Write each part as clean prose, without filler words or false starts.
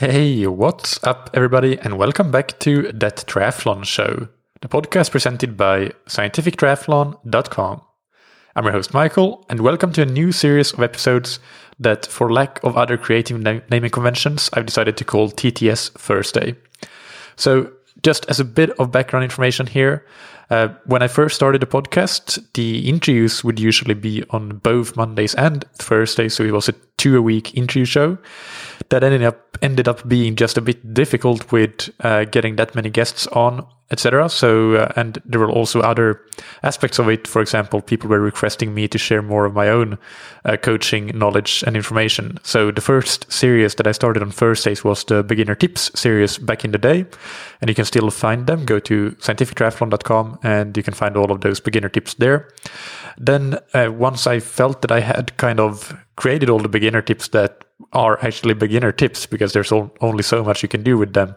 Hey, what's up everybody, and welcome back to That Triathlon Show, the podcast presented by scientificdrafton.com. I'm your host Michael, and welcome to a new series of episodes that, for lack of other creative naming conventions, I've decided to call TTS Thursday. So, just as a bit of background information here, when I first started the podcast, the interviews would usually be on both Mondays and Thursdays, so it was a two-a-week interview show. That ended up being just a bit difficult with getting that many guests on, etc. So, and there were also other aspects of it. For example, people were requesting me to share more of my own coaching knowledge and information. So the first series that I started on Thursdays was the Beginner Tips series back in the day, and you can still find them. Go to scientificdrafton.com and you can find all of those beginner tips there. Then once I felt that I had kind of created all the beginner tips that are actually beginner tips, because there's only so much you can do with them,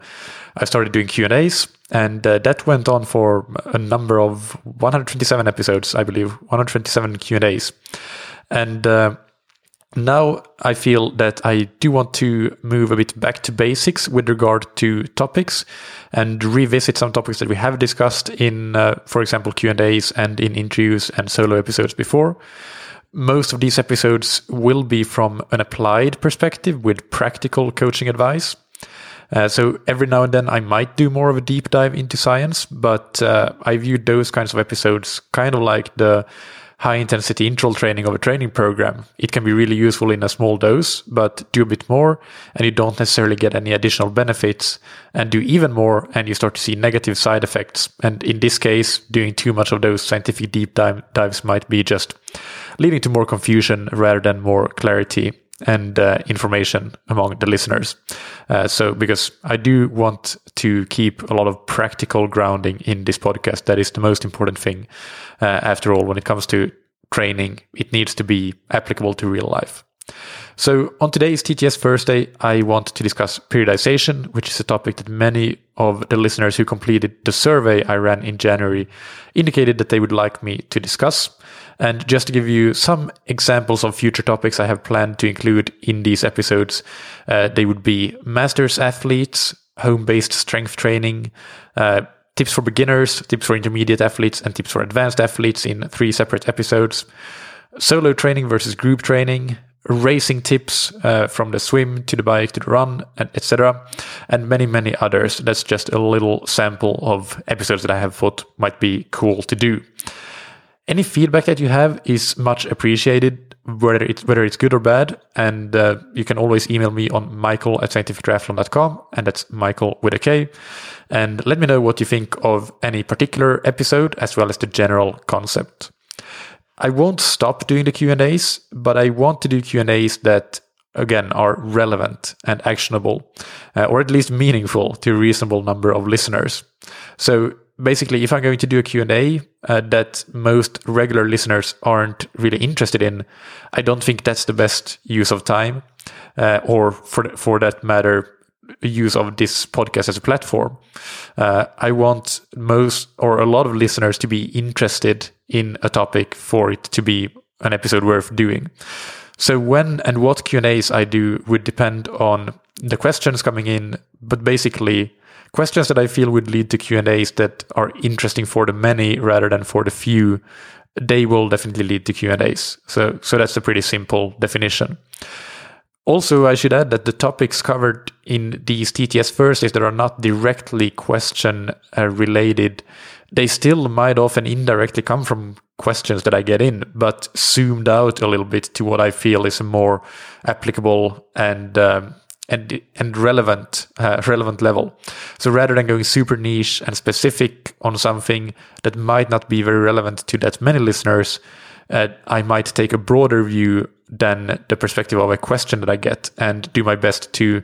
I started doing Q&As, and that went on for a number of 127 episodes, I believe, 127 Q&As. And now I feel that I do want to move a bit back to basics with regard to topics and revisit some topics that we have discussed in, for example, Q&As and in interviews and solo episodes before. Most of these episodes will be from an applied perspective with practical coaching advice. So every now and then I might do more of a deep dive into science, but I view those kinds of episodes kind of like the high-intensity interval training of a training program. It can be really useful in a small dose, but do a bit more and you don't necessarily get any additional benefits, and do even more and you start to see negative side effects. And in this case, doing too much of those scientific deep dives might be just leading to more confusion rather than more clarity and information among the listeners. So because I do want to keep a lot of practical grounding in this podcast, that is the most important thing. After all, when it comes to training, it needs to be applicable to real life. So on today's TTS Thursday, I want to discuss periodization, which is a topic that many of the listeners who completed the survey I ran in January indicated that they would like me to discuss. And just to give you some examples of future topics I have planned to include in these episodes, they would be masters athletes, home-based strength training, tips for beginners, tips for intermediate athletes, and tips for advanced athletes in three separate episodes, solo training versus group training, racing tips from the swim to the bike to the run, etc., and many others. That's just a little sample of episodes that I have thought might be cool to do. Any feedback that you have is much appreciated, whether it's good or bad, and you can always email me on michael@scientifictriathlon.com, and that's Michael with a K, and let me know what you think of any particular episode as well as the general concept. I won't stop doing the Q&As, but I want to do Q&As that, again, are relevant and actionable, or at least meaningful to a reasonable number of listeners. So basically, if I'm going to do a Q&A that most regular listeners aren't really interested in, I don't think that's the best use of time, or for that matter, use of this podcast as a platform. I want most or a lot of listeners to be interested in a topic for it to be an episode worth doing. So when and what Q&As I do would depend on the questions coming in, but basically questions that I feel would lead to Q&As that are interesting for the many rather than for the few, they will definitely lead to Q&As. So that's a pretty simple definition. Also, I should add that the topics covered in these TTS Thursdays that are not directly question-related, they still might often indirectly come from questions that I get in, but zoomed out a little bit to what I feel is a more applicable and relevant level. So rather than going super niche and specific on something that might not be very relevant to that many listeners, I might take a broader view than the perspective of a question that I get, and do my best to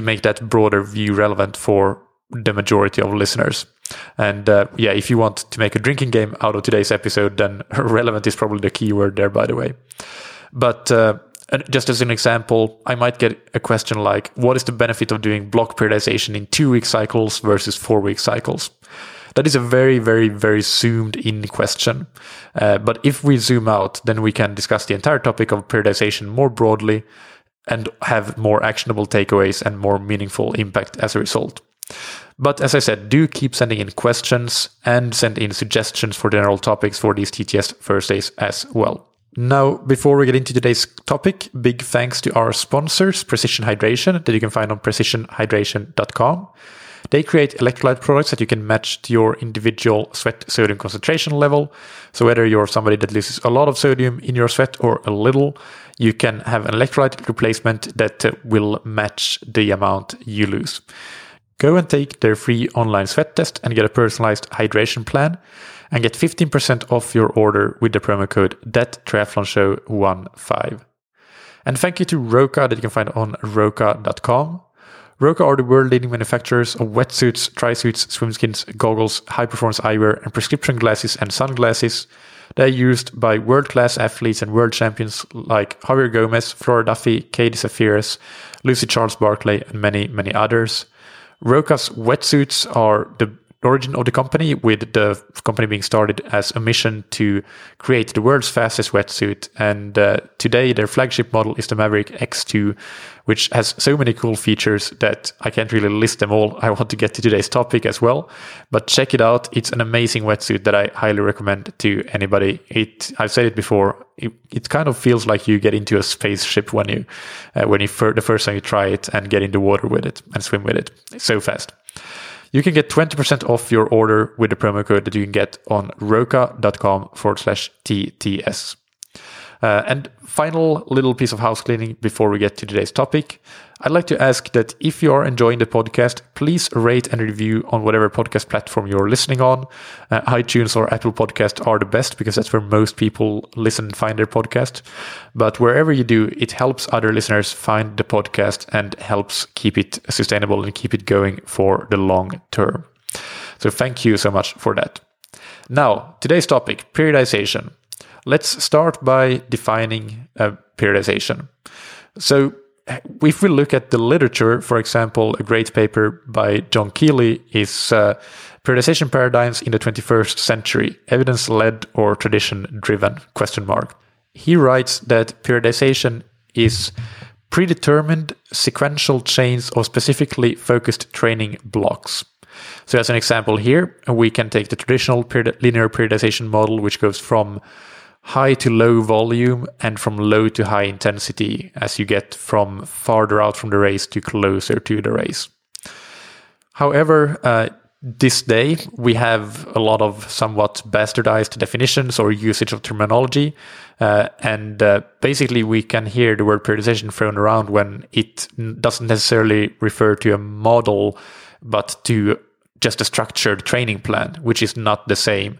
make that broader view relevant for the majority of listeners. And if you want to make a drinking game out of today's episode, then relevant is probably the key word there, by the way. But just as an example, I might get a question like, what is the benefit of doing block periodization in 2-week cycles versus 4-week cycles? That is a very zoomed in question. But if we zoom out, then we can discuss the entire topic of periodization more broadly, and have more actionable takeaways and more meaningful impact as a result. But as I said, do keep sending in questions and send in suggestions for general topics for these TTS Thursdays as well. Now, before we get into today's topic, big thanks to our sponsors, Precision Hydration, that you can find on precisionhydration.com. They create electrolyte products that you can match to your individual sweat sodium concentration level. So whether you're somebody that loses a lot of sodium in your sweat or a little, you can have an electrolyte replacement that will match the amount you lose. Go and take their free online sweat test and get a personalized hydration plan and get 15% off your order with the promo code ThatTriathlonShow15. And thank you to Roka that you can find on roka.com. Roka are the world-leading manufacturers of wetsuits, tri-suits, swimskins, goggles, high-performance eyewear, and prescription glasses and sunglasses. They're used by world-class athletes and world champions like Javier Gomez, Flora Duffy, Katie Zafires, Lucy Charles-Barclay, and many, many others. Roka's wetsuits are the origin of the company, with the company being started as a mission to create the world's fastest wetsuit. And today their flagship model is the Maverick X2, which has so many cool features that I can't really list them all. I want to get to today's topic as well, but check it out. It's an amazing wetsuit that I highly recommend to anybody. I've said it before, it kind of feels like you get into a spaceship when you the first time you try it and get in the water with it and swim with it. It's so fast. You can get 20% off your order with the promo code that you can get on roka.com/TTS. And final little piece of house cleaning before we get to today's topic. I'd like to ask that if you are enjoying the podcast, please rate and review on whatever podcast platform you're listening on. iTunes or Apple Podcasts are the best because that's where most people listen and find their podcast. But wherever you do, it helps other listeners find the podcast and helps keep it sustainable and keep it going for the long term. So thank you so much for that. Now, today's topic, periodization. Let's start by defining periodization. So if we look at the literature, for example, a great paper by John Keighley is Periodization Paradigms in the 21st Century, Evidence-Led or Tradition-Driven? He writes that periodization is predetermined sequential chains of specifically focused training blocks. So as an example here, we can take the traditional linear periodization model, which goes from high to low volume and from low to high intensity as you get from farther out from the race to closer to the race. However, this day we have a lot of somewhat bastardized definitions or usage of terminology, and basically we can hear the word periodization thrown around when it doesn't necessarily refer to a model but to just a structured training plan, which is not the same.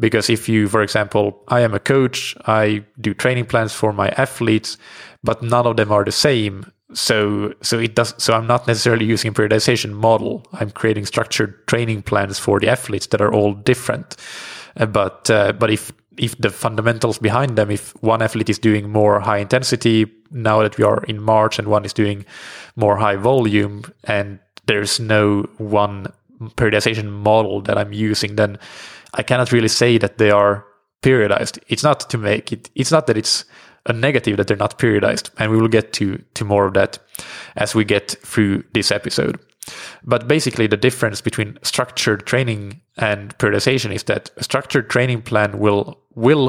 Because if you, for example, I am a coach, I do training plans for my athletes, but none of them are the same. So I'm not necessarily using a periodization model. I'm creating structured training plans for the athletes that are all different. But if the fundamentals behind them, if one athlete is doing more high intensity now that we are in March, and one is doing more high volume, and there's no one periodization model that I'm using, then I cannot really say that they are periodized. It's not that it's a negative that they're not periodized, and we will get to more of that as we get through this episode. But basically the difference between structured training and periodization is that a structured training plan will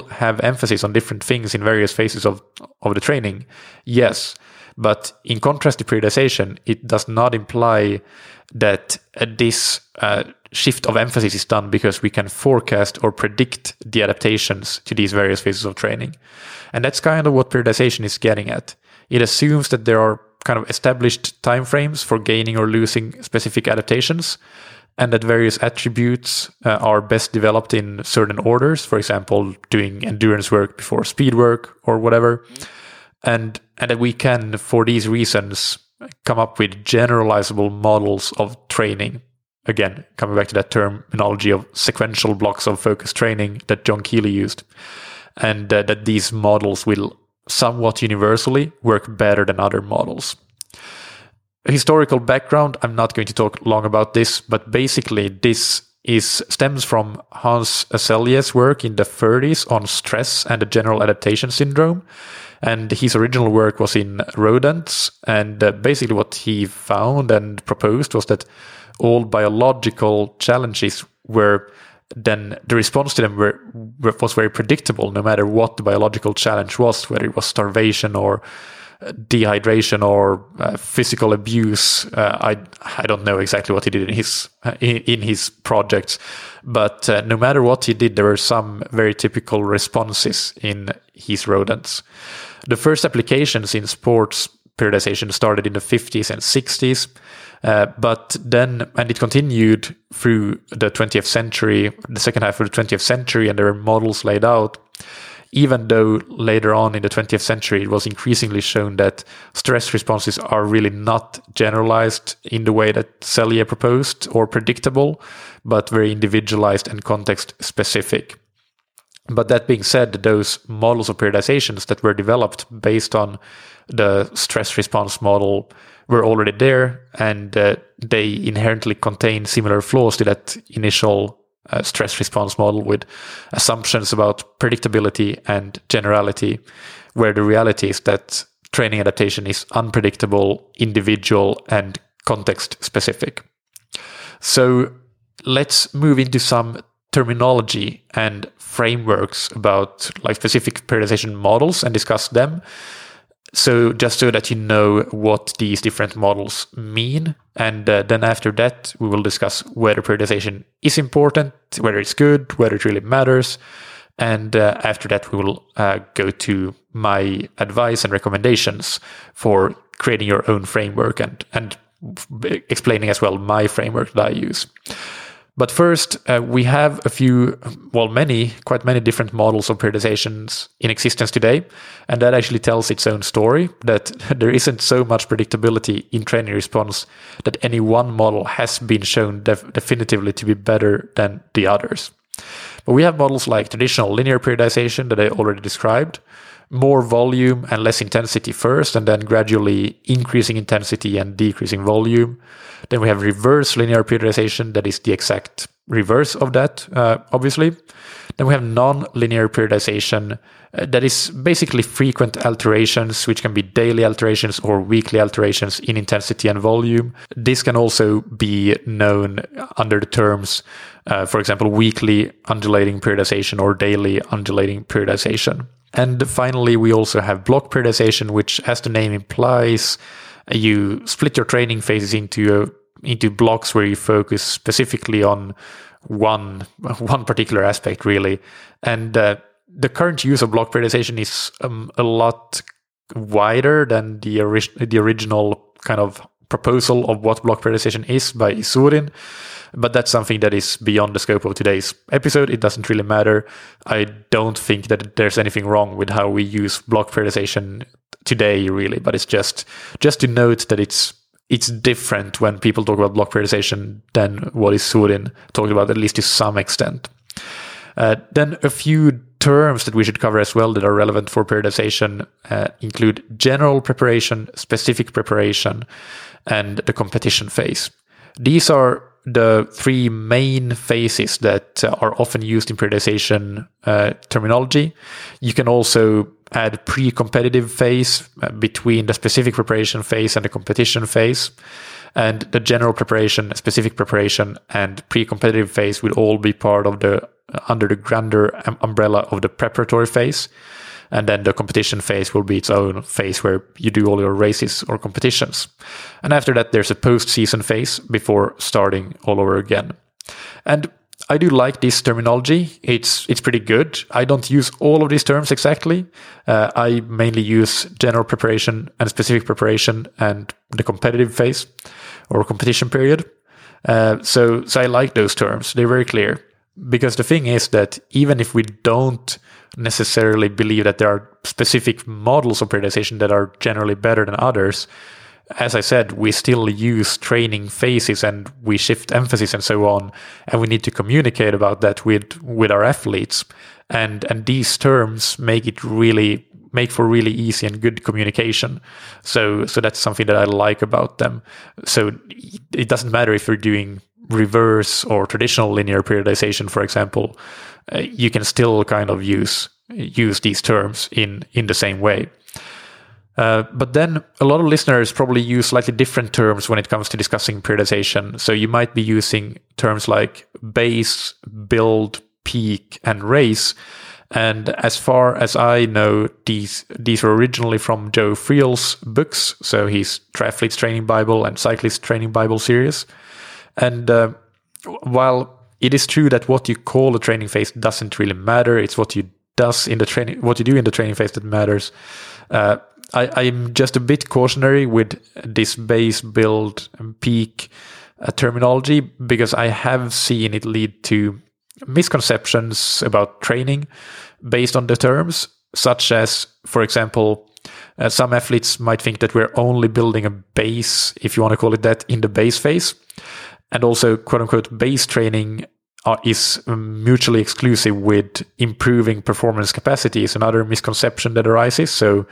have emphasis on different things in various phases of the training, yes. But in contrast to periodization, it does not imply that this shift of emphasis is done because we can forecast or predict the adaptations to these various phases of training. And that's kind of what periodization is getting at. It assumes that there are kind of established timeframes for gaining or losing specific adaptations, and that various attributes are best developed in certain orders, for example, doing endurance work before speed work or whatever. And that we can, for these reasons, come up with generalizable models of training. Again, coming back to that terminology of sequential blocks of focused training that John Keighley used. And that these models will somewhat universally work better than other models. Historical background, I'm not going to talk long about this, but basically this stems from Hans Selye's work in the 1930s on stress and the general adaptation syndrome. And his original work was in rodents. And basically what he found and proposed was that all biological challenges were then the response to them was very predictable, no matter what the biological challenge was, whether it was starvation or dehydration or physical abuse. I don't know exactly what he did in his projects, but no matter what he did, there were some very typical responses in his rodents. The first applications in sports periodization started in the 50s and 60s, but then, and it continued through the 20th century, the second half of the 20th century, and there were models laid out. Even though later on in the 20th century, it was increasingly shown that stress responses are really not generalized in the way that Selye proposed or predictable, but very individualized and context specific. But that being said, those models of periodizations that were developed based on the stress response model were already there, and they inherently contain similar flaws to that initial stress response model, with assumptions about predictability and generality, where the reality is that training adaptation is unpredictable, individual, and context specific. So let's move into some terminology and frameworks about specific periodization models and discuss them. So just so that you know what these different models mean, and then after that we will discuss whether periodization is important, whether it's good, whether it really matters, and after that we will go to my advice and recommendations for creating your own framework and explaining as well my framework that I use. But first, we have quite many different models of periodizations in existence today. And that actually tells its own story, that there isn't so much predictability in training response that any one model has been shown definitively to be better than the others. But we have models like traditional linear periodization that I already described, more volume and less intensity first, and then gradually increasing intensity and decreasing volume. Then we have reverse linear periodization, that is the exact reverse of that, obviously. Then we have non-linear periodization, that is basically frequent alterations, which can be daily alterations or weekly alterations in intensity and volume. This can also be known under the terms, for example, weekly undulating periodization or daily undulating periodization. And finally, we also have block periodization, which, as the name implies, you split your training phases into blocks where you focus specifically on one particular aspect, really. And the current use of block periodization is a lot wider than the original kind of proposal of what block periodization is by Isurin. But that's something that is beyond the scope of today's episode. It doesn't really matter. I don't think that there's anything wrong with how we use block periodization today, really. But it's just to note that it's different when people talk about block periodization than what Isurin talked about, at least to some extent. Then a few terms that we should cover as well that are relevant for periodization include general preparation, specific preparation, and the competition phase. These are the three main phases that are often used in periodization terminology. You can also add pre-competitive phase between the specific preparation phase and the competition phase. And the general preparation, specific preparation, and pre-competitive phase will all be part of under the grander umbrella of the preparatory phase. And then the competition phase will be its own phase where you do all your races or competitions. And after that, there's a post-season phase before starting all over again. And I do like this terminology. It's pretty good. I don't use all of these terms exactly. I mainly use general preparation and specific preparation and the competitive phase or competition period. So I like those terms. They're very clear. Because the thing is that even if we don't necessarily believe that there are specific models of periodization that are generally better than others, as I said, we still use training phases and we shift emphasis and so on, and we need to communicate about that with our athletes. And these terms make for really easy and good communication. So that's something that I like about them. So it doesn't matter if you're doing reverse or traditional linear periodization, for example, you can still kind of use these terms in the same way. But then a lot of listeners probably use slightly different terms when it comes to discussing periodization. So you might be using terms like base, build, peak, and race. And as far as I know, these were originally from Joe Friel's books, so his Triathlete's Training Bible and Cyclist Training Bible series. And while it is true that what you call the training phase doesn't really matter, it's what you do in the training phase that matters. I'm just a bit cautionary with this base, build, and peak terminology, because I have seen it lead to misconceptions about training based on the terms, such as, for example, some athletes might think that we're only building a base, if you want to call it that, in the base phase. And also, quote-unquote, base training is mutually exclusive with improving performance capacity is another misconception that arises. So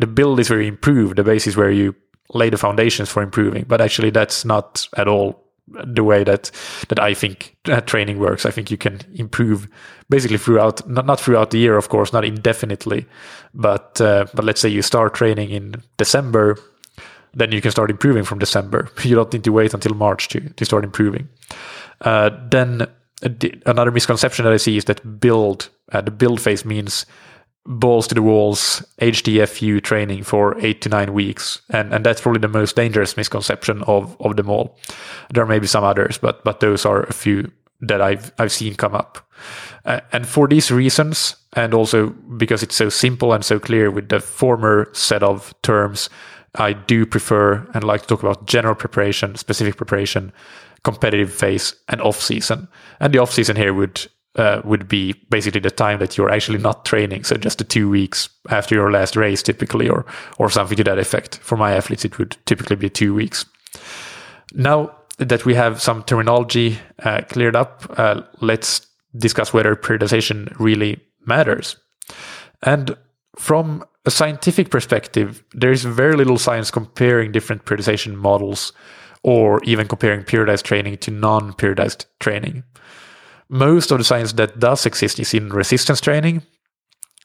the build is where you improve, the base is where you lay the foundations for improving. But actually, that's not at all the way that I think training works. I think you can improve basically throughout, not throughout the year, of course, not indefinitely, but let's say you start training in December, then you can start improving from December. You don't need to wait until March to start improving. Then another misconception that I see is that the build phase means balls to the walls, HDFU training for 8 to 9 weeks. And that's probably the most dangerous misconception of them all. There may be some others, but those are a few that I've seen come up. And for these reasons, and also because it's so simple and so clear with the former set of terms, I do prefer and like to talk about general preparation, specific preparation, competitive phase, and off-season. And the off-season here would be basically the time that you're actually not training, so just the 2 weeks after your last race typically, or something to that effect. For my athletes, it would typically be 2 weeks. Now that we have some terminology cleared up, let's discuss whether periodization really matters. And from a scientific perspective, there is very little science comparing different periodization models or even comparing periodized training to non-periodized training. Most of the science that does exist is in resistance training,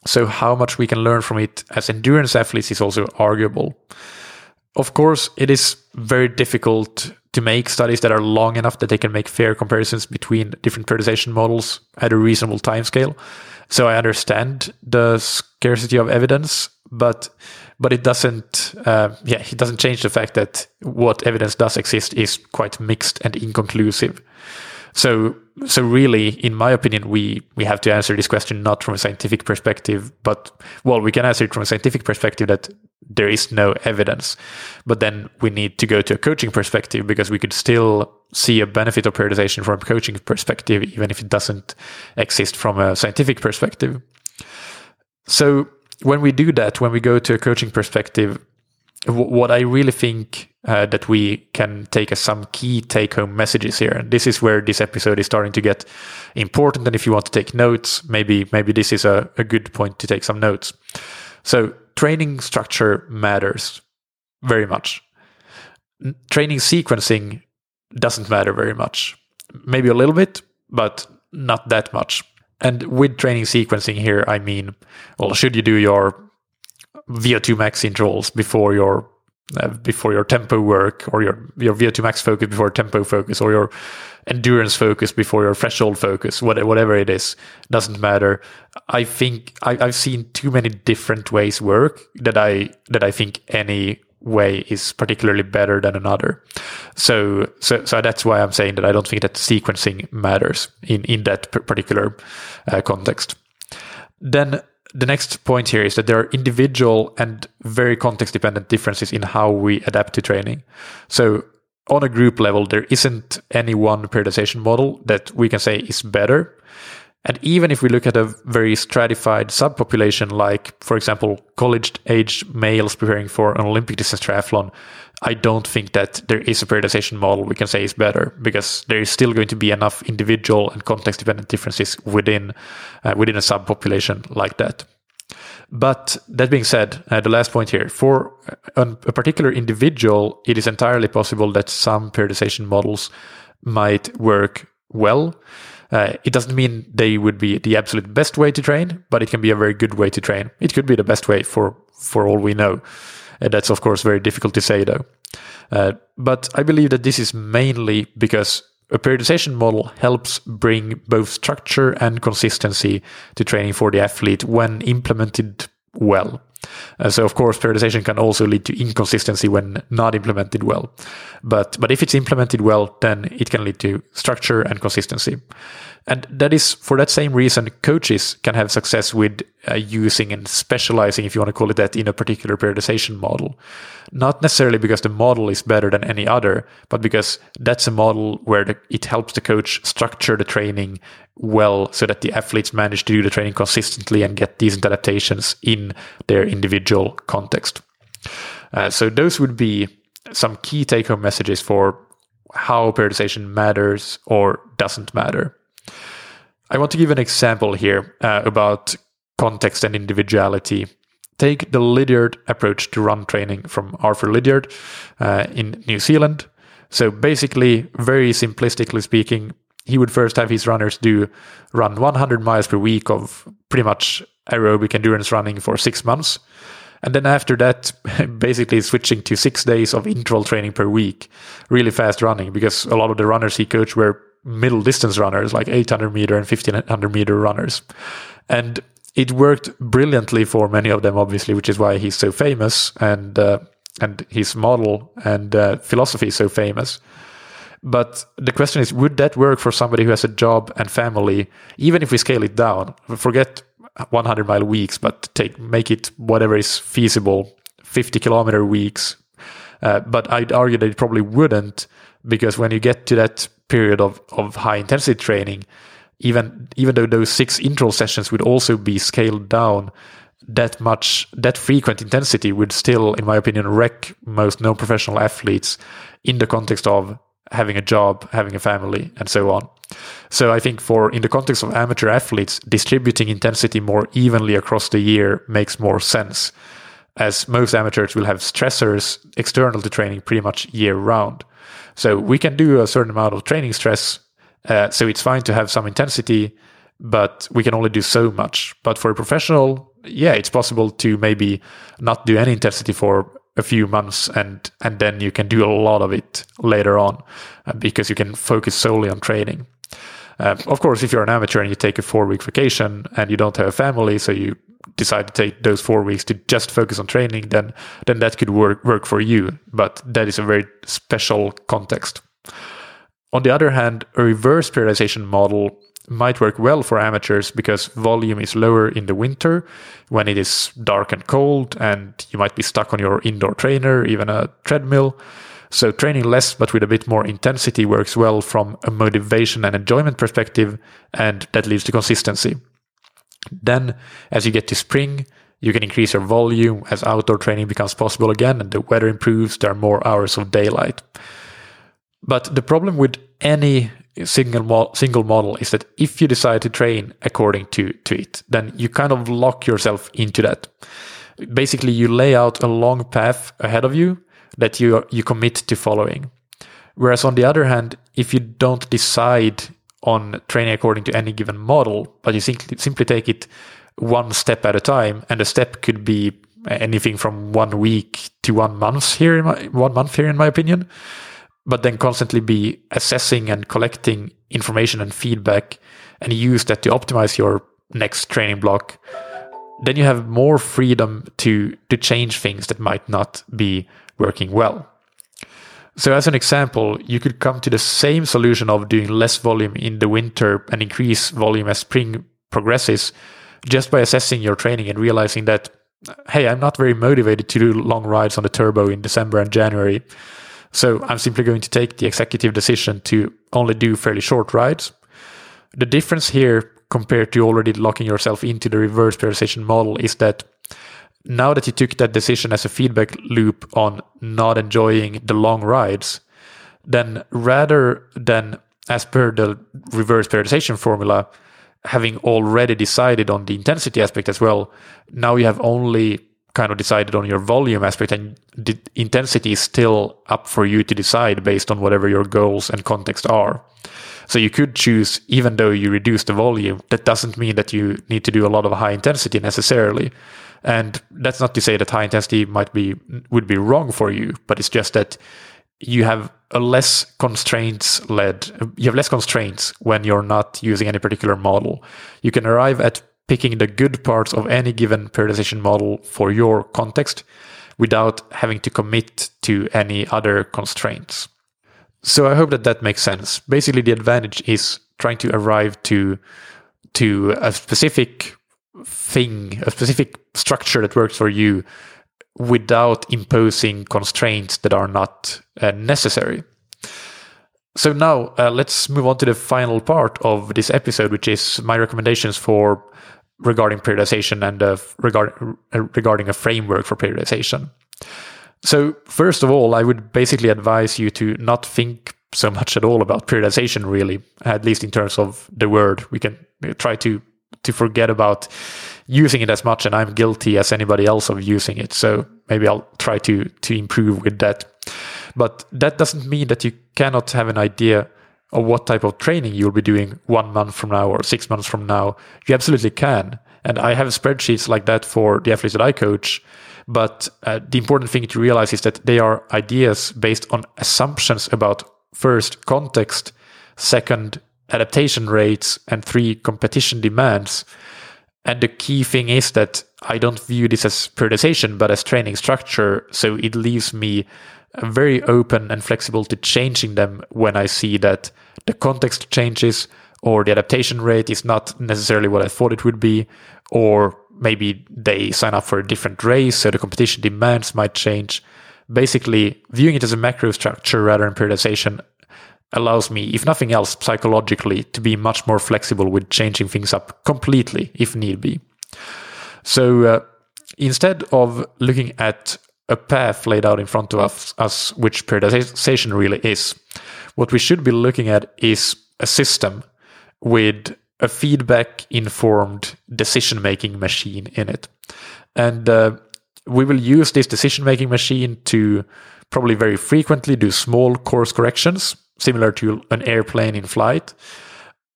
so how much we can learn from it as endurance athletes is also arguable. Of course, it is very difficult to make studies that are long enough that they can make fair comparisons between different periodization models at a reasonable timescale. So I understand the scarcity of evidence, but it doesn't it doesn't change the fact that what evidence does exist is quite mixed and inconclusive. So really, in my opinion, we have to answer this question not from a scientific perspective, but, well, we can answer it from a scientific perspective that there is no evidence. But then we need to go to a coaching perspective, because we could still see a benefit of periodization from a coaching perspective, even if it doesn't exist from a scientific perspective. So when we do that, when we go to a coaching perspective, what I really think that we can take as some key take-home messages here, and this is where this episode is starting to get important, and if you want to take notes, maybe this is a good point to take some notes. So training structure matters very much. Training sequencing doesn't matter very much. Maybe a little bit, but not that much. And with training sequencing here, I mean, well, should you do your VO2 max intervals before your tempo work, or your VO2 max focus before tempo focus, or your endurance focus before your threshold focus, whatever it is, doesn't matter. I think I've seen too many different ways work that I think any way is particularly better than another. So that's why I'm saying that I don't think that sequencing matters in that particular context. Then the next point here is that there are individual and very context-dependent differences in how we adapt to training. So on a group level, there isn't any one periodization model that we can say is better. And even if we look at a very stratified subpopulation, like, for example, college-aged males preparing for an Olympic distance triathlon, I don't think that there is a periodization model we can say is better, because there is still going to be enough individual and context-dependent differences within a subpopulation like that. But that being said, the last point here, for a particular individual, it is entirely possible that some periodization models might work well, It doesn't mean they would be the absolute best way to train, but it can be a very good way to train. It could be the best way for all we know. That's, of course, very difficult to say, though. But I believe that this is mainly because a periodization model helps bring both structure and consistency to training for the athlete when implemented well. So, of course, periodization can also lead to inconsistency when not implemented well. But if it's implemented well, then it can lead to structure and consistency. And that is, for that same reason, coaches can have success with using and specializing, if you want to call it that, in a particular periodization model. Not necessarily because the model is better than any other, but because that's a model where it helps the coach structure the training well so that the athletes manage to do the training consistently and get decent adaptations in their individual context. So those would be some key take-home messages for how periodization matters or doesn't matter. I want to give an example here about context and individuality. Take the Lydiard approach to run training from Arthur Lydiard in New Zealand. So basically, very simplistically speaking, he would first have his runners run 100 miles per week of pretty much aerobic endurance running for 6 months. And then after that, basically switching to 6 days of interval training per week, really fast running, because a lot of the runners he coached were middle distance runners, like 800 meter and 1500 meter runners. And it worked brilliantly for many of them, obviously, which is why he's so famous and his model and philosophy is so famous. But the question is, would that work for somebody who has a job and family, even if we scale it down? Forget 100-mile weeks, but make it whatever is feasible, 50-kilometer weeks. But I'd argue that it probably wouldn't, because when you get to that period of high-intensity training, even though those 6 interval sessions would also be scaled down, that frequent intensity would still, in my opinion, wreck most non-professional athletes in the context of having a job, having a family, and so on. So I think in the context of amateur athletes, distributing intensity more evenly across the year makes more sense, as most amateurs will have stressors external to training pretty much year-round. So we can do a certain amount of training stress, so it's fine to have some intensity, but we can only do so much. But for a professional, yeah, it's possible to maybe not do any intensity for a few months, and then you can do a lot of it later on, because you can focus solely on training. Of course, if you're an amateur and you take a 4-week vacation and you don't have a family, so you decide to take those 4 weeks to just focus on training, then that could work for you. But that is a very special context. On the other hand, a reverse periodization model might work well for amateurs because volume is lower in the winter when it is dark and cold, and you might be stuck on your indoor trainer, even a treadmill. So training less but with a bit more intensity works well from a motivation and enjoyment perspective, and that leads to consistency. Then, as you get to spring, you can increase your volume as outdoor training becomes possible again and the weather improves, there are more hours of daylight. But the problem with any single model is that if you decide to train according to it, then you kind of lock yourself into that. Basically, you lay out a long path ahead of you that you commit to following. Whereas on the other hand, if you don't decide on training according to any given model, but you simply take it one step at a time, and a step could be anything from 1 week to 1 month in my opinion, but then constantly be assessing and collecting information and feedback and use that to optimize your next training block, then you have more freedom to change things that might not be working well. So as an example, you could come to the same solution of doing less volume in the winter and increase volume as spring progresses just by assessing your training and realizing that, hey, I'm not very motivated to do long rides on the turbo in December and January. So I'm simply going to take the executive decision to only do fairly short rides. The difference here compared to already locking yourself into the reverse periodization model is that now that you took that decision as a feedback loop on not enjoying the long rides, then rather than, as per the reverse periodization formula, having already decided on the intensity aspect as well, now you have only kind of decided on your volume aspect, and the intensity is still up for you to decide based on whatever your goals and context are. So you could choose, even though you reduce the volume, that doesn't mean that you need to do a lot of high intensity necessarily. And that's not to say that high intensity would be wrong for you, but it's just that you have less constraints when you're not using any particular model. You can arrive at picking the good parts of any given periodization model for your context without having to commit to any other constraints. So I hope that makes sense. Basically, the advantage is trying to arrive to a specific thing, a specific structure that works for you without imposing constraints that are not necessary. So now let's move on to the final part of this episode, which is my recommendations regarding periodization and regarding a framework for periodization. So first of all, I would basically advise you to not think so much at all about periodization, really, at least in terms of the word. We can try to forget about using it as much, and I'm guilty as anybody else of using it. So maybe I'll try to improve with that. But that doesn't mean that you cannot have an idea of what type of training you'll be doing 1 month from now or 6 months from now. You absolutely can. And I have spreadsheets like that for the athletes that I coach. But the important thing to realize is that they are ideas based on assumptions about, first, context, second, adaptation rates, and 3, competition demands. And the key thing is that I don't view this as periodization, but as training structure. So it leaves me very open and flexible to changing them when I see that the context changes, or the adaptation rate is not necessarily what I thought it would be, or maybe they sign up for a different race, so the competition demands might change. Basically, viewing it as a macro structure rather than periodization allows me, if nothing else, psychologically, to be much more flexible with changing things up completely if need be. So instead of looking at a path laid out in front of us, which periodization really is, what we should be looking at is a system with a feedback-informed decision-making machine in it. And we will use this decision-making machine to probably very frequently do small course corrections, similar to an airplane in flight.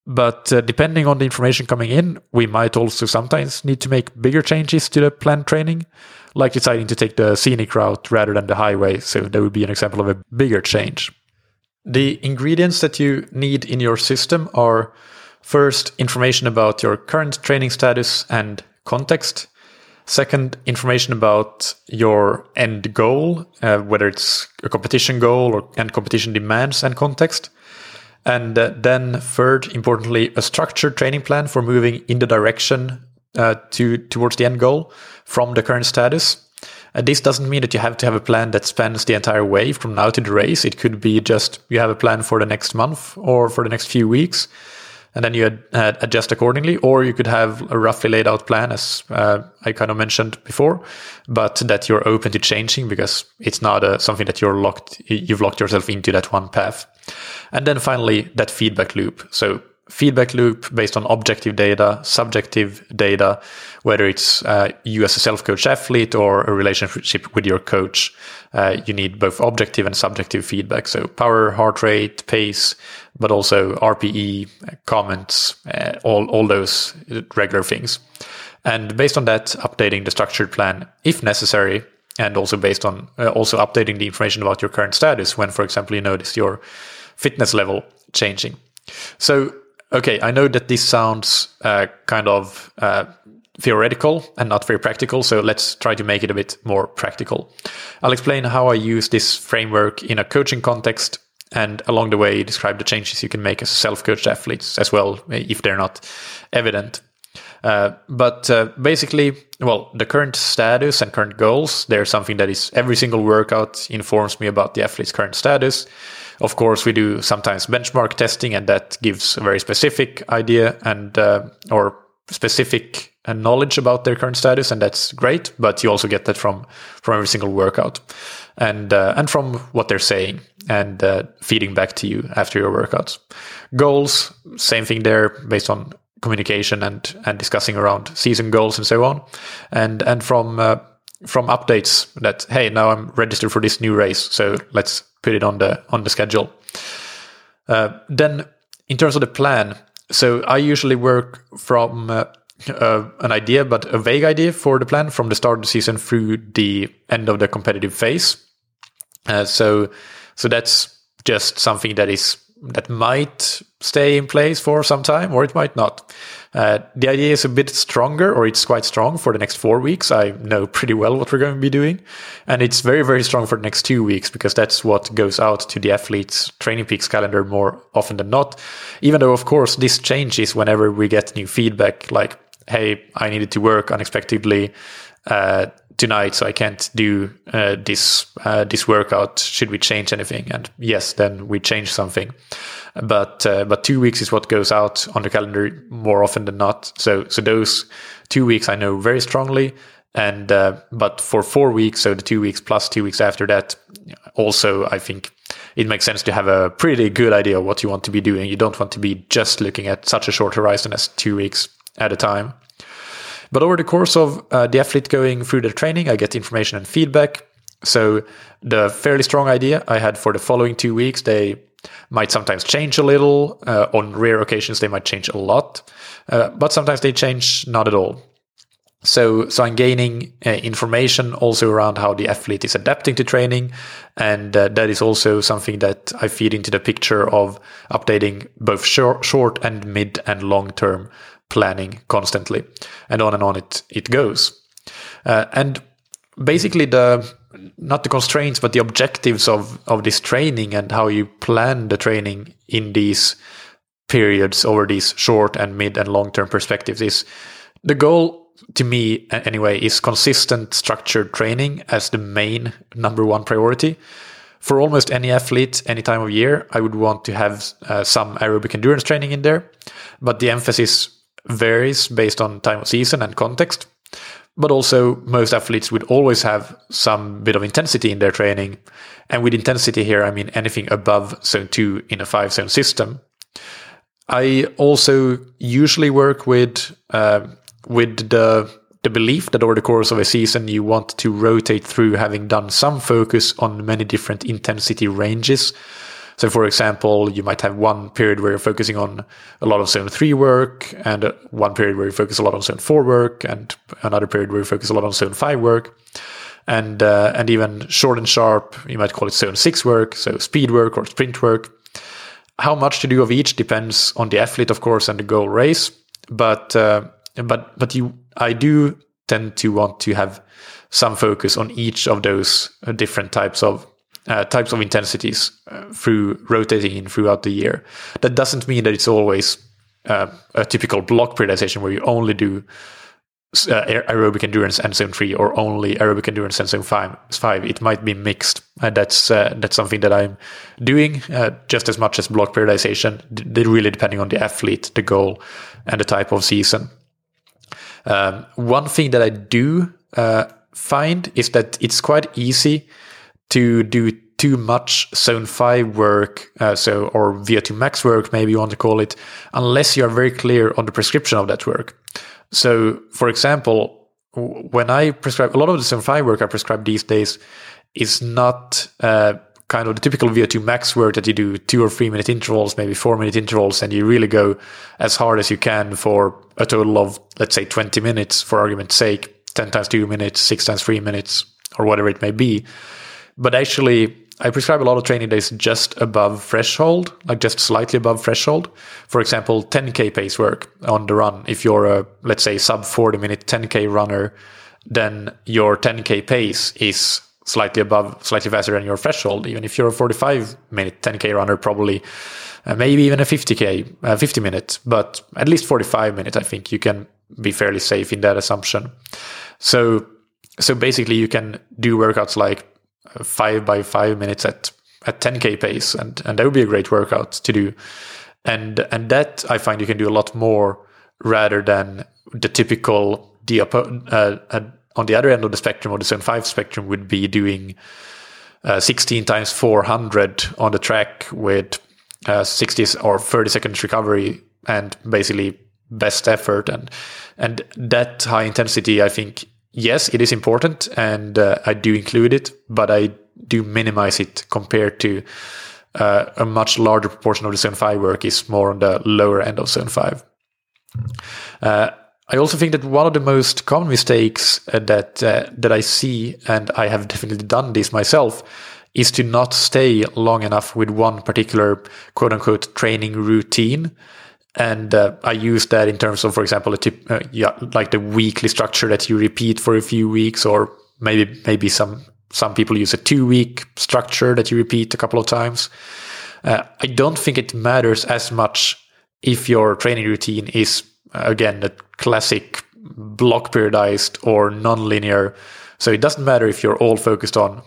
But depending on the information coming in, we might also sometimes need to make bigger changes to the planned training, like deciding to take the scenic route rather than the highway. So that would be an example of a bigger change. The ingredients that you need in your system are, first, information about your current training status and context. Second, information about your end goal, whether it's a competition goal and competition demands and context. And then third, importantly, a structured training plan for moving in the direction towards the end goal from the current status. And this doesn't mean that you have to have a plan that spans the entire way from now to the race. It could be just you have a plan for the next month or for the next few weeks, and then you adjust accordingly. Or you could have a roughly laid out plan, as I kind of mentioned before, but that you're open to changing because it's not something that you've locked yourself into that one path. And then finally, that feedback loop. So feedback loop based on objective data, subjective data, whether it's you as a self-coach athlete or a relationship with your coach. You need both objective and subjective feedback. So power, heart rate, pace, but also RPE, comments, all those regular things. And based on that, updating the structured plan if necessary, and also based on also updating the information about your current status when, for example, you notice your fitness level changing. So okay, I know that this sounds kind of theoretical and not very practical, so let's try to make it a bit more practical. I'll explain how I use this framework in a coaching context, and along the way describe the changes you can make as self-coached athletes as well, if they're not evident. But basically, well, the current status and current goals, they're something that is every single workout informs me about the athlete's current status. Of course, we do sometimes benchmark testing, and that gives a very specific idea and or specific knowledge about their current status, and that's great. But you also get that from every single workout, and from what they're saying and feeding back to you after your workouts. Goals, same thing there, based on communication and discussing around season goals and so on, and from updates that, hey, now I'm registered for this new race, so let's put it on the schedule. Then In terms of the plan, so I usually work from an idea, but a vague idea for the plan from the start of the season through the end of the competitive phase. So that's just something that might stay in place for some time, or it might not. The idea is a bit stronger, or it's quite strong for the next 4 weeks. I know pretty well what we're going to be doing. And it's very, very strong for the next 2 weeks, because that's what goes out to the athlete's Training Peaks calendar more often than not. Even though, of course, this changes whenever we get new feedback, like, hey, I needed to work unexpectedly tonight, so I can't do this workout. Should we change anything? And yes, then we change something. But 2 weeks is what goes out on the calendar more often than not. So those 2 weeks I know very strongly. And but for 4 weeks, so the 2 weeks plus 2 weeks after that, also I think it makes sense to have a pretty good idea of what you want to be doing. You don't want to be just looking at such a short horizon as 2 weeks at a time. But over the course of the athlete going through the training, I get information and feedback. So the fairly strong idea I had for the following 2 weeks, they might sometimes change a little. On rare occasions, they might change a lot. But sometimes they change not at all. So I'm gaining information also around how the athlete is adapting to training. And that is also something that I feed into the picture of updating both short and mid and long-term planning constantly, and on it goes. And basically not the constraints, but the objectives of this training and how you plan the training in these periods over these short and mid and long-term perspectives is the goal, to me anyway, is consistent structured training as the main number one priority. For almost any athlete, any time of year, I would want to have some aerobic endurance training in there, but the emphasis varies based on time of season and context. But also, most athletes would always have some bit of intensity in their training. And with intensity here, I mean anything above zone 2 in a 5-zone system. I also usually work with the belief that over the course of a season, you want to rotate through having done some focus on many different intensity ranges. So, for example, you might have one period where you're focusing on a lot of zone 3 work, and one period where you focus a lot on zone 4 work, and another period where you focus a lot on zone 5 work. And even short and sharp, you might call it zone 6 work, so speed work or sprint work. How much to do of each depends on the athlete, of course, and the goal race. But I do tend to want to have some focus on each of those different types of intensities through rotating in throughout the year. That doesn't mean that it's always a typical block periodization where you only do aerobic endurance and zone 3, or only aerobic endurance and zone 5. It might be mixed. That's something that I'm doing just as much as block periodization. They're really depending on the athlete, the goal, and the type of season. One thing that I do find is that it's quite easy to do too much zone 5 work, or VO2 max work, maybe you want to call it, unless you are very clear on the prescription of that work. So, for example, when I prescribe a lot of the zone 5 work I prescribe these days is not kind of the typical VO2 max work that you do 2 or 3 minute intervals, maybe 4 minute intervals, and you really go as hard as you can for a total of, let's say, 20 minutes, for argument's sake, 10 times 2 minutes, 6 times 3 minutes, or whatever it may be. But actually, I prescribe a lot of training days just above threshold, like just slightly above threshold. For example, 10K pace work on the run. If you're a, let's say, sub 40 minute 10K runner, then your 10K pace is slightly above, slightly faster than your threshold. Even if you're a 45 minute 10K runner, probably maybe even a 50 minute, but at least 45 minute, I think you can be fairly safe in that assumption. So basically you can do workouts like 5 by 5 minutes at 10K pace, and that would be a great workout to do, and that I find you can do a lot more rather than the typical on the other end of the spectrum, or the zone 5 spectrum, would be doing 16 times 400 on the track with 60 or 30 seconds recovery and basically best effort, and that high intensity, I think, yes, it is important, and I do include it, but I do minimize it compared to a much larger proportion of the Zone 5 work is more on the lower end of Zone 5. I also think that one of the most common mistakes that I see, and I have definitely done this myself, is to not stay long enough with one particular quote-unquote training routine. And I use that in terms of, for example, like the weekly structure that you repeat for a few weeks, or maybe some people use a 2-week structure that you repeat a couple of times. I don't think it matters as much if your training routine is, again, a classic block periodized or non-linear. So it doesn't matter if you're all focused on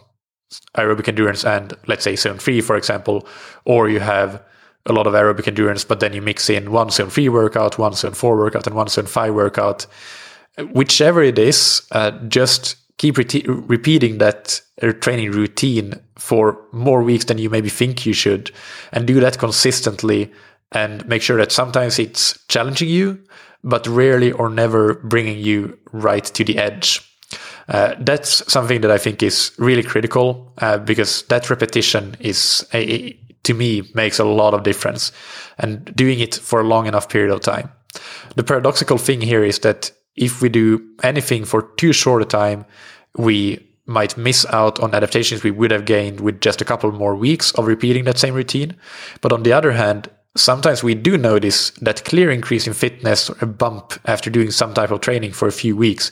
aerobic endurance and, let's say, Zone 3, for example, or you have a lot of aerobic endurance, but then you mix in one Zone 3 workout, one Zone 4 workout, and one Zone 5 workout. Whichever it is, just keep repeating that training routine for more weeks than you maybe think you should, and do that consistently, and make sure that sometimes it's challenging you, but rarely or never bringing you right to the edge. That's something that I think is really critical, because that repetition is, to me, makes a lot of difference, and doing it for a long enough period of time. The paradoxical thing here is that if we do anything for too short a time, we might miss out on adaptations we would have gained with just a couple more weeks of repeating that same routine. But on the other hand, sometimes we do notice that clear increase in fitness or a bump after doing some type of training for a few weeks,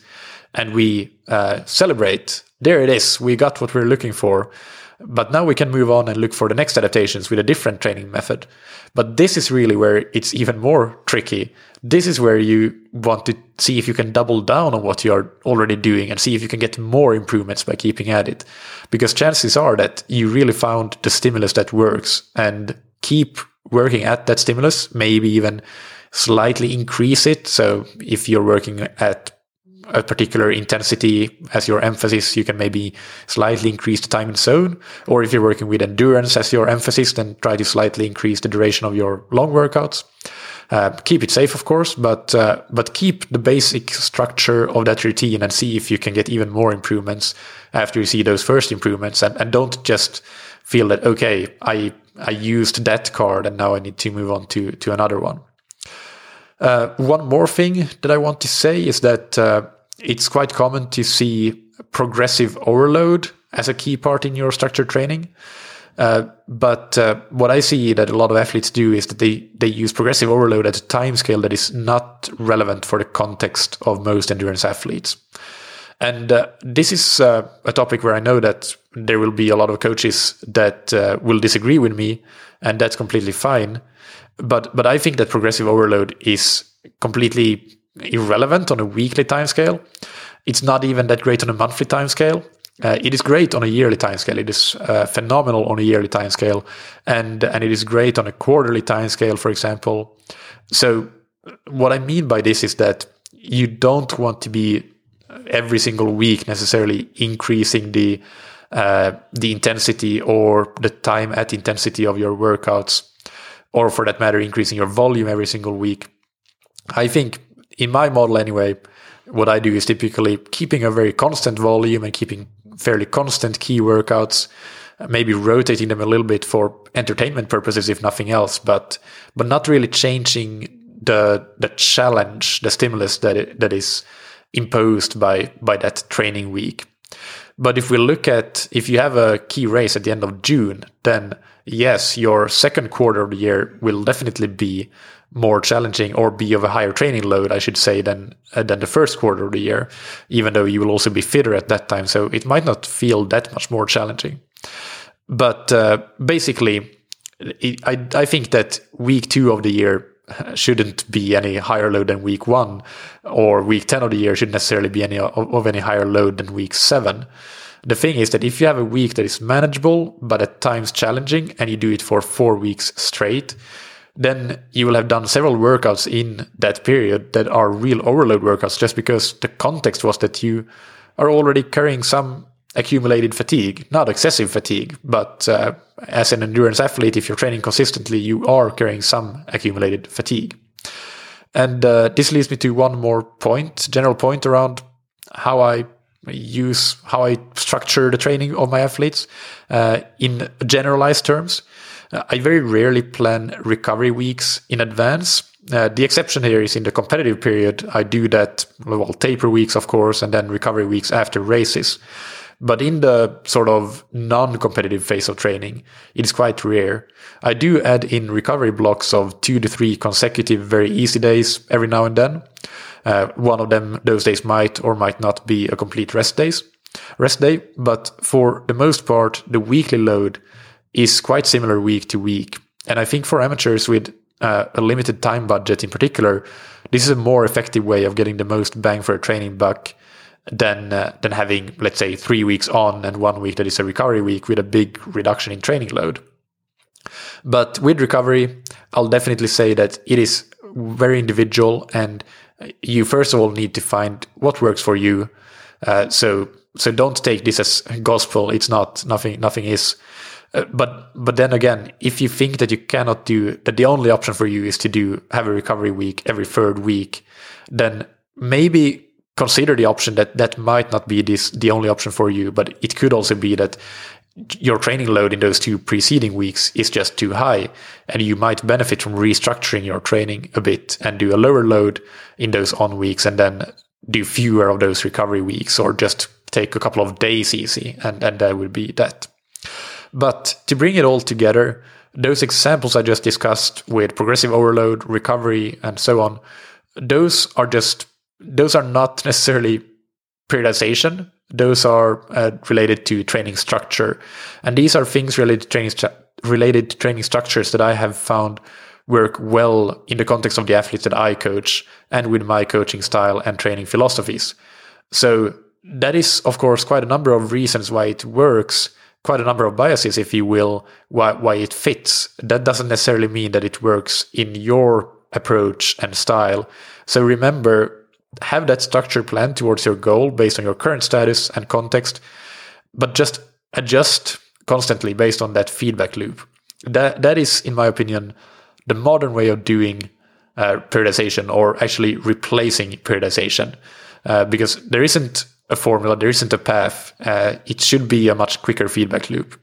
and we celebrate. There it is. We got what we're looking for. But now we can move on and look for the next adaptations with a different training method. But this is really where it's even more tricky. This is where you want to see if you can double down on what you're already doing and see if you can get more improvements by keeping at it. Because chances are that you really found the stimulus that works, and keep working at that stimulus, maybe even slightly increase it. So if you're working at a particular intensity as your emphasis, you can maybe slightly increase the time in zone. Or if you're working with endurance as your emphasis, then try to slightly increase the duration of your long workouts. Keep it safe, of course, but keep the basic structure of that routine and see if you can get even more improvements after you see those first improvements. And don't just feel that, okay, I used that card and now I need to move on to another one. One more thing that I want to say is that it's quite common to see progressive overload as a key part in your structured training. But what I see that a lot of athletes do is that they use progressive overload at a time scale that is not relevant for the context of most endurance athletes. And this is a topic where I know that there will be a lot of coaches that will disagree with me, and that's completely fine. But I think that progressive overload is completely irrelevant on a weekly timescale. It's not even that great on a monthly timescale. It is great on a yearly timescale. It is phenomenal on a yearly timescale, and it is great on a quarterly timescale, for example. So what I mean by this is that you don't want to be every single week necessarily increasing the intensity or the time at intensity of your workouts, or for that matter, increasing your volume every single week. I think, in my model anyway, what I do is typically keeping a very constant volume and keeping fairly constant key workouts, maybe rotating them a little bit for entertainment purposes, if nothing else, but not really changing the challenge, the stimulus that is imposed by that training week. But if we look at, if you have a key race at the end of June, then yes, your second quarter of the year will definitely be more challenging, or be of a higher training load, I should say, than the first quarter of the year, even though you will also be fitter at that time. So it might not feel that much more challenging. But basically, I think that week 2 of the year shouldn't be any higher load than week 1, or week 10 of the year shouldn't necessarily be any higher load than week 7. The thing is that if you have a week that is manageable, but at times challenging, and you do it for 4 weeks straight, then you will have done several workouts in that period that are real overload workouts, just because the context was that you are already carrying some accumulated fatigue, not excessive fatigue, but as an endurance athlete, if you're training consistently, you are carrying some accumulated fatigue. And this leads me to one more point, general point around how I structure the training of my athletes in generalized terms. I very rarely plan recovery weeks in advance. The exception here is in the competitive period. I do that, well, taper weeks, of course, and then recovery weeks after races. But in the sort of non-competitive phase of training, it's quite rare. I do add in recovery blocks of 2 to 3 consecutive very easy days every now and then. One of them, those days might or might not be a complete rest day. But for the most part, the weekly load is quite similar week to week. And I think for amateurs with a limited time budget in particular, this is a more effective way of getting the most bang for a training buck than having, let's say, 3 weeks on and 1 week that is a recovery week with a big reduction in training load. But with recovery, I'll definitely say that it is very individual, and you first of all need to find what works for you. So don't take this as gospel. It's not. Nothing is. But then again, if you think that you cannot do that, the only option for you is to have a recovery week every third week, then maybe consider the option that might not be the only option for you, but it could also be that your training load in those 2 preceding weeks is just too high, and you might benefit from restructuring your training a bit and do a lower load in those on weeks and then do fewer of those recovery weeks, or just take a couple of days easy, and that would be that. But to bring it all together, those examples I just discussed with progressive overload, recovery, and so on, those are not necessarily periodization. Those are related to training structure. And these are things related to training structures that I have found work well in the context of the athletes that I coach and with my coaching style and training philosophies. So that is, of course, quite a number of reasons why it works, quite a number of biases, if you will, why it fits. That doesn't necessarily mean that it works in your approach and style. So remember, have that structure planned towards your goal based on your current status and context, but just adjust constantly based on that feedback loop. That is, in my opinion, the modern way of doing periodization, or actually replacing periodization, because there isn't a formula, there isn't a path. It should be a much quicker feedback loop.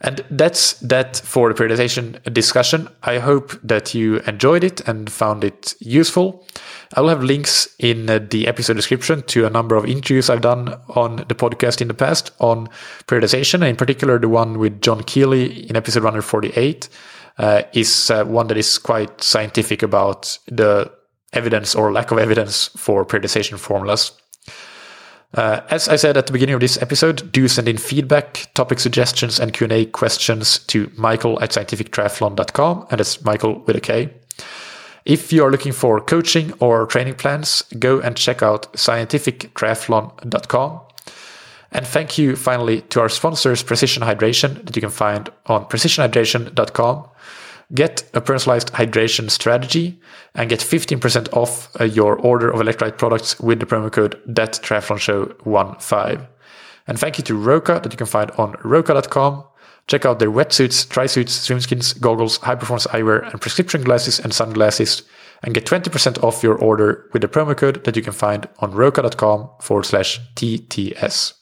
And that's that for the periodization discussion. I hope that you enjoyed it and found it useful. I will have links in the episode description to a number of interviews I've done on the podcast in the past on periodization, and in particular the one with John Keighley in episode 148 is one that is quite scientific about the evidence or lack of evidence for periodization formulas. As I said at the beginning of this episode, do send in feedback, topic suggestions, and Q&A questions to michael@scientifictriathlon.com, and that's Michael with a K. If you are looking for coaching or training plans, go and check out scientificdrafton.com. And thank you, finally, to our sponsors, Precision Hydration, that you can find on precisionhydration.com. Get a personalized hydration strategy and get 15% off your order of electrolyte products with the promo code That Triathlon Show 15. And thank you to Roka, that you can find on roka.com. Check out their wetsuits, trisuits, swimskins, goggles, high-performance eyewear, and prescription glasses and sunglasses, and get 20% off your order with the promo code that you can find on roka.com/TTS.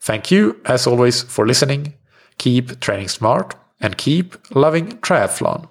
Thank you, as always, for listening. Keep training smart. And keep loving triathlon.